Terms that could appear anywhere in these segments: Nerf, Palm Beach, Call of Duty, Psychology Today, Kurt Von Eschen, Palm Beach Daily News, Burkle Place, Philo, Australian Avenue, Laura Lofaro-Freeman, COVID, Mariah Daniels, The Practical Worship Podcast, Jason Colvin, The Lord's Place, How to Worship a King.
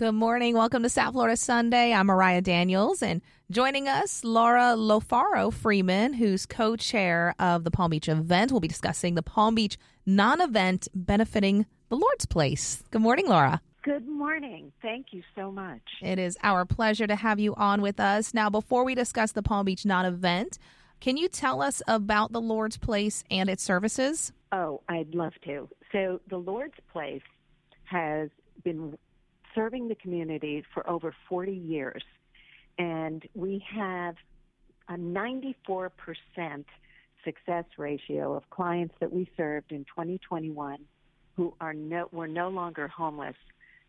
Good morning. Welcome to South Florida Sunday. I'm Mariah Daniels, and joining us, Laura Lofaro-Freeman, who's co-chair of the Palm Beach event. We'll be discussing the Palm Beach non-event benefiting the Lord's Place. Good morning, Laura. Good morning. Thank you so much. It is our pleasure to have you on with us. Now, before we discuss the Palm Beach non-event, can you tell us about the Lord's Place and its services? Oh, I'd love to. So the Lord's Place has been serving the community for over 40 years, and we have a 94% success ratio of clients that we served in 2021 who were no longer homeless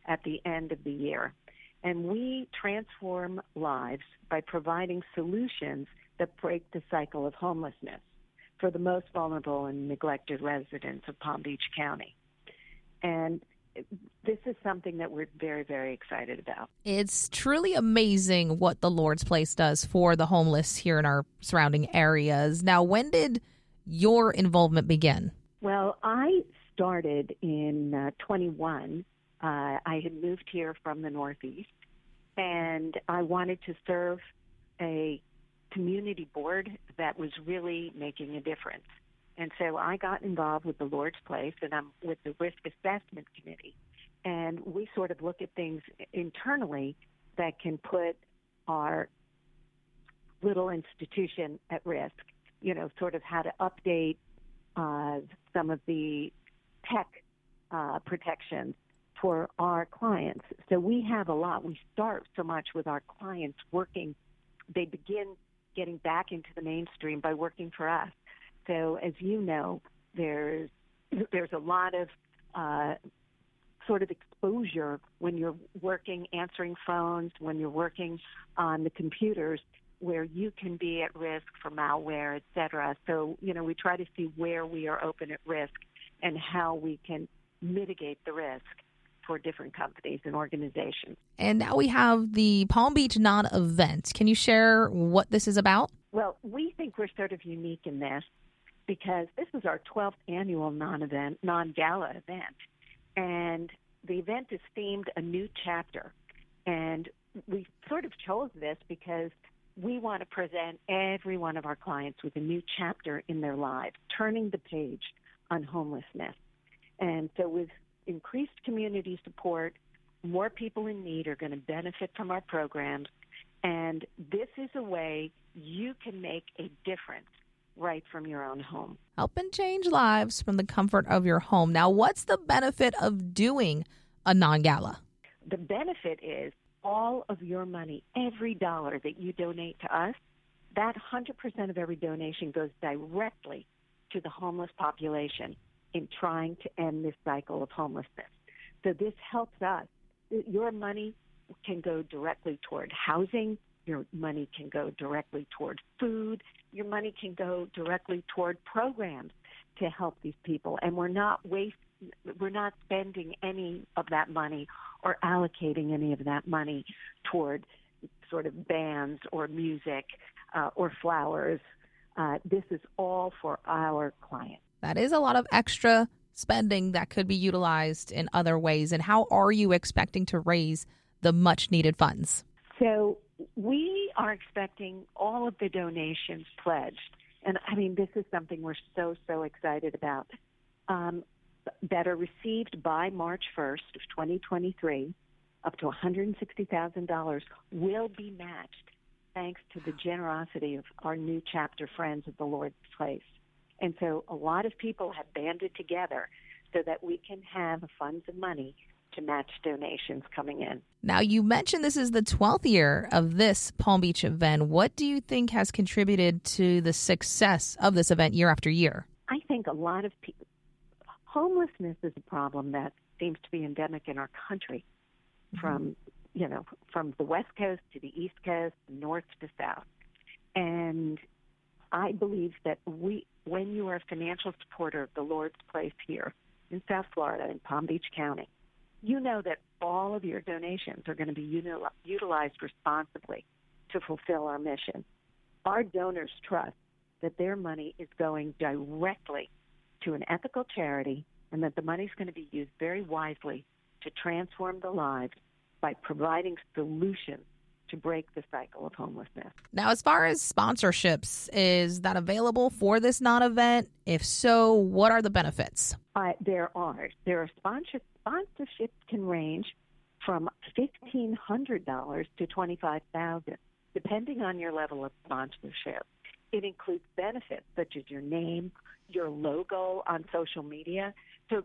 at the end of the year. And we transform lives by providing solutions that break the cycle of homelessness for the most vulnerable and neglected residents of Palm Beach County. And this is something that we're very, very excited about. It's truly amazing what the Lord's Place does for the homeless here in our surrounding areas. Now, when did your involvement begin? Well, I started in 21. I had moved here from the Northeast, and I wanted to serve a community board that was really making a difference. And so I got involved with the Lord's Place, and I'm with the Risk Assessment Committee. And we sort of look at things internally that can put our little institution at risk, you know, sort of how to update some of the tech protections for our clients. So we have a lot. We start so much with our clients working. They begin getting back into the mainstream by working for us. So as you know, there's a lot of sort of exposure when you're working, answering phones, when you're working on the computers, where you can be at risk for malware, et cetera. So, you know, we try to see where we are open at risk and how we can mitigate the risk for different companies and organizations. And now we have the Palm Beach non-event. Can you share what this is about? Well, we think we're sort of unique in this, because this is our 12th annual non-gala event. And the event is themed A New Chapter. And we sort of chose this because we want to present every one of our clients with a new chapter in their lives, turning the page on homelessness. And so with increased community support, more people in need are going to benefit from our programs. And this is a way you can make a difference right from your own home. Help and change lives from the comfort of your home. Now, what's the benefit of doing a non-gala? The benefit is all of your money, every dollar that you donate to us, that 100% of every donation goes directly to the homeless population in trying to end this cycle of homelessness. So this helps us. Your money can go directly toward housing. Your money can go directly toward food. Your money can go directly toward programs to help these people. And we're not spending any of that money or allocating any of that money toward sort of bands or music or flowers. This is all for our clients. That is a lot of extra spending that could be utilized in other ways. And how are you expecting to raise the much-needed funds? So we are expecting all of the donations pledged. And, I mean, this is something we're so, so excited about, that are received by March 1st of 2023. Up to $160,000 will be matched thanks to the generosity of our new chapter friends of the Lord's Place. And so a lot of people have banded together so that we can have funds of money to match donations coming in. Now, you mentioned this is the 12th year of this Palm Beach event. What do you think has contributed to the success of this event year after year? I think a lot of people, homelessness is a problem that seems to be endemic in our country, from the West Coast to the East Coast, North to South. And I believe that when you are a financial supporter of the Lord's Place here in South Florida, in Palm Beach County, you know that all of your donations are going to be utilized responsibly to fulfill our mission. Our donors trust that their money is going directly to an ethical charity and that the money is going to be used very wisely to transform the lives by providing solutions to break the cycle of homelessness. Now, as far as sponsorships, is that available for this non-event? If so, what are the benefits? There are sponsorships. Sponsorship can range from $1,500 to $25,000, depending on your level of sponsorship. It includes benefits such as your name, your logo on social media. So,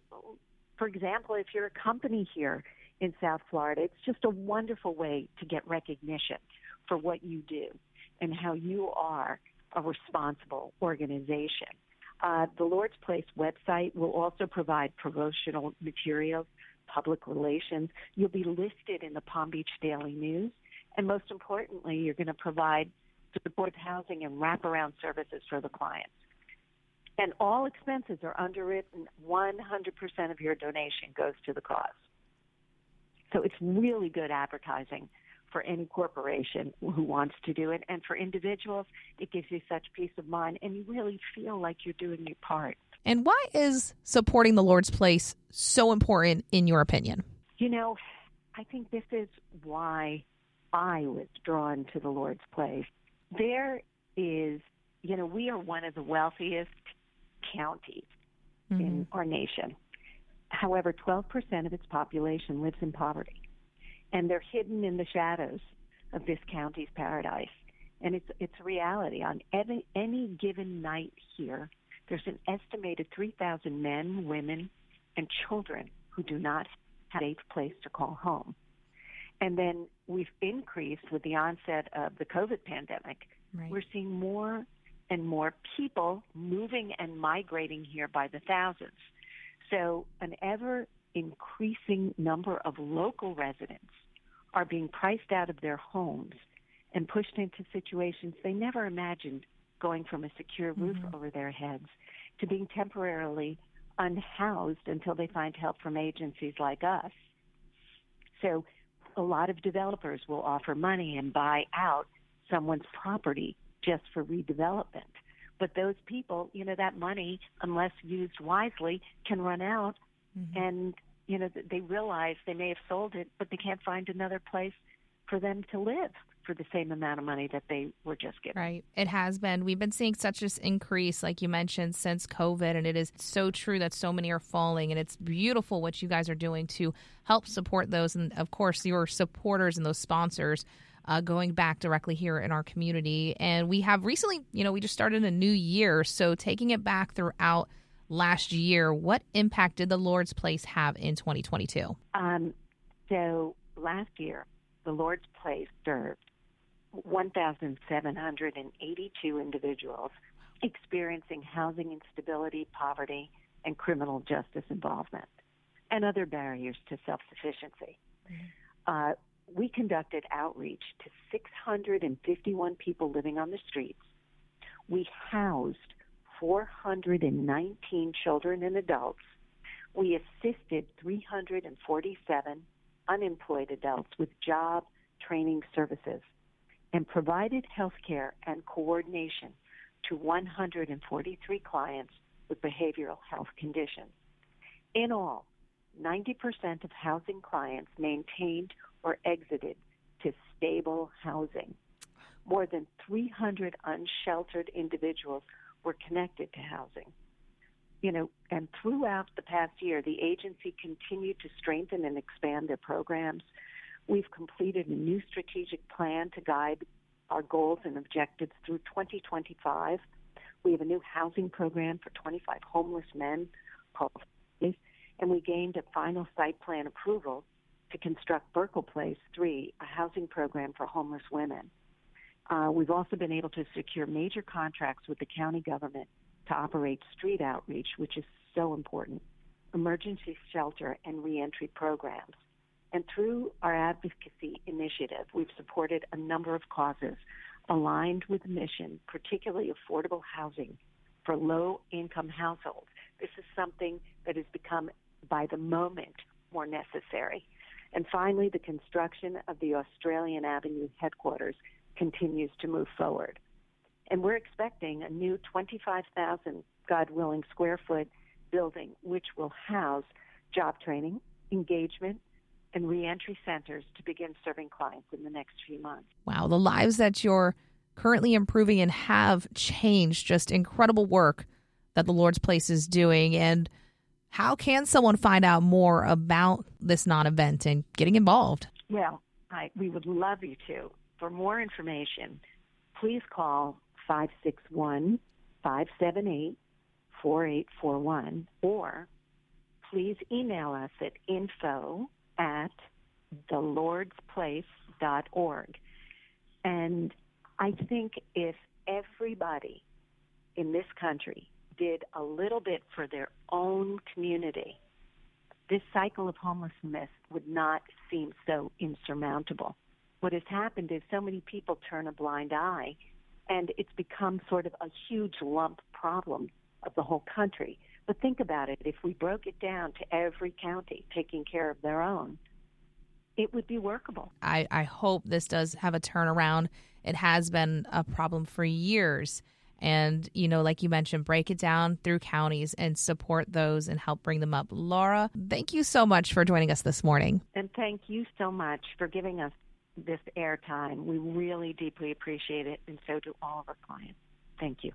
for example, if you're a company here in South Florida, it's just a wonderful way to get recognition for what you do and how you are a responsible organization. The Lord's Place website will also provide promotional materials, public relations. You'll be listed in the Palm Beach Daily News. And most importantly, you're going to provide support housing and wraparound services for the clients. And all expenses are underwritten. 100% of your donation goes to the cause. So it's really good advertising for any corporation who wants to do it. And for individuals, it gives you such peace of mind, and you really feel like you're doing your part. And why is supporting the Lord's Place so important, in your opinion? You know, I think this is why I was drawn to the Lord's Place. There is, you know, we are one of the wealthiest counties in our nation. However, 12% of its population lives in poverty, and they're hidden in the shadows of this county's paradise. And it's a reality. On any given night here, there's an estimated 3,000 men, women, and children who do not have a safe place to call home. And then we've increased with the onset of the COVID pandemic. Right. We're seeing more and more people moving and migrating here by the thousands. So an ever-increasing number of local residents are being priced out of their homes and pushed into situations they never imagined, going from a secure roof over their heads to being temporarily unhoused until they find help from agencies like us. So a lot of developers will offer money and buy out someone's property just for redevelopment. But those people, you know, that money, unless used wisely, can run out, and, you know, they realize they may have sold it, but they can't find another place for them to live for the same amount of money that they were just given. Right. It has been. We've been seeing such this increase, like you mentioned, since COVID, and it is so true that so many are falling, and it's beautiful what you guys are doing to help support those, and, of course, your supporters and those sponsors going back directly here in our community. And we have recently, you know, we just started a new year. So taking it back throughout last year, what impact did the Lord's Place have in 2022? So last year, the Lord's Place served 1,782 individuals experiencing housing instability, poverty, and criminal justice involvement, and other barriers to self-sufficiency. We conducted outreach to 651 people living on the streets. We housed 419 children and adults. We assisted 347 unemployed adults with job training services and provided health care and coordination to 143 clients with behavioral health conditions. In all, 90% of housing clients maintained or exited to stable housing. More than 300 unsheltered individuals were connected to housing. You know, and throughout the past year, the agency continued to strengthen and expand their programs. We've completed a new strategic plan to guide our goals and objectives through 2025. We have a new housing program for 25 homeless men called, and we gained a final site plan approval to construct Burkle Place 3, a housing program for homeless women. We've also been able to secure major contracts with the county government to operate street outreach, which is so important, emergency shelter and reentry programs. And through our advocacy initiative, we've supported a number of causes aligned with the mission, particularly affordable housing for low-income households. This is something that has become, by the moment, more necessary. And finally, the construction of the Australian Avenue headquarters continues to move forward. And we're expecting a new 25,000, God willing, square foot building, which will house job training, engagement, and reentry centers to begin serving clients in the next few months. Wow, the lives that you're currently improving and have changed, just incredible work that the Lord's Place is doing. And how can someone find out more about this non-event and getting involved? Well, we would love you to. For more information, please call 561-578-4841 or please email us at info@thelordsplace.org. And I think if everybody in this country did a little bit for their own community, this cycle of homelessness would not seem so insurmountable. What has happened is so many people turn a blind eye, and it's become sort of a huge lump problem of the whole country. But think about it. If we broke it down to every county taking care of their own, it would be workable. I hope this does have a turnaround. It has been a problem for years. And, you know, like you mentioned, break it down through counties and support those and help bring them up. Laura, thank you so much for joining us this morning. And thank you so much for giving us this airtime. We really deeply appreciate it, and so do all of our clients. Thank you.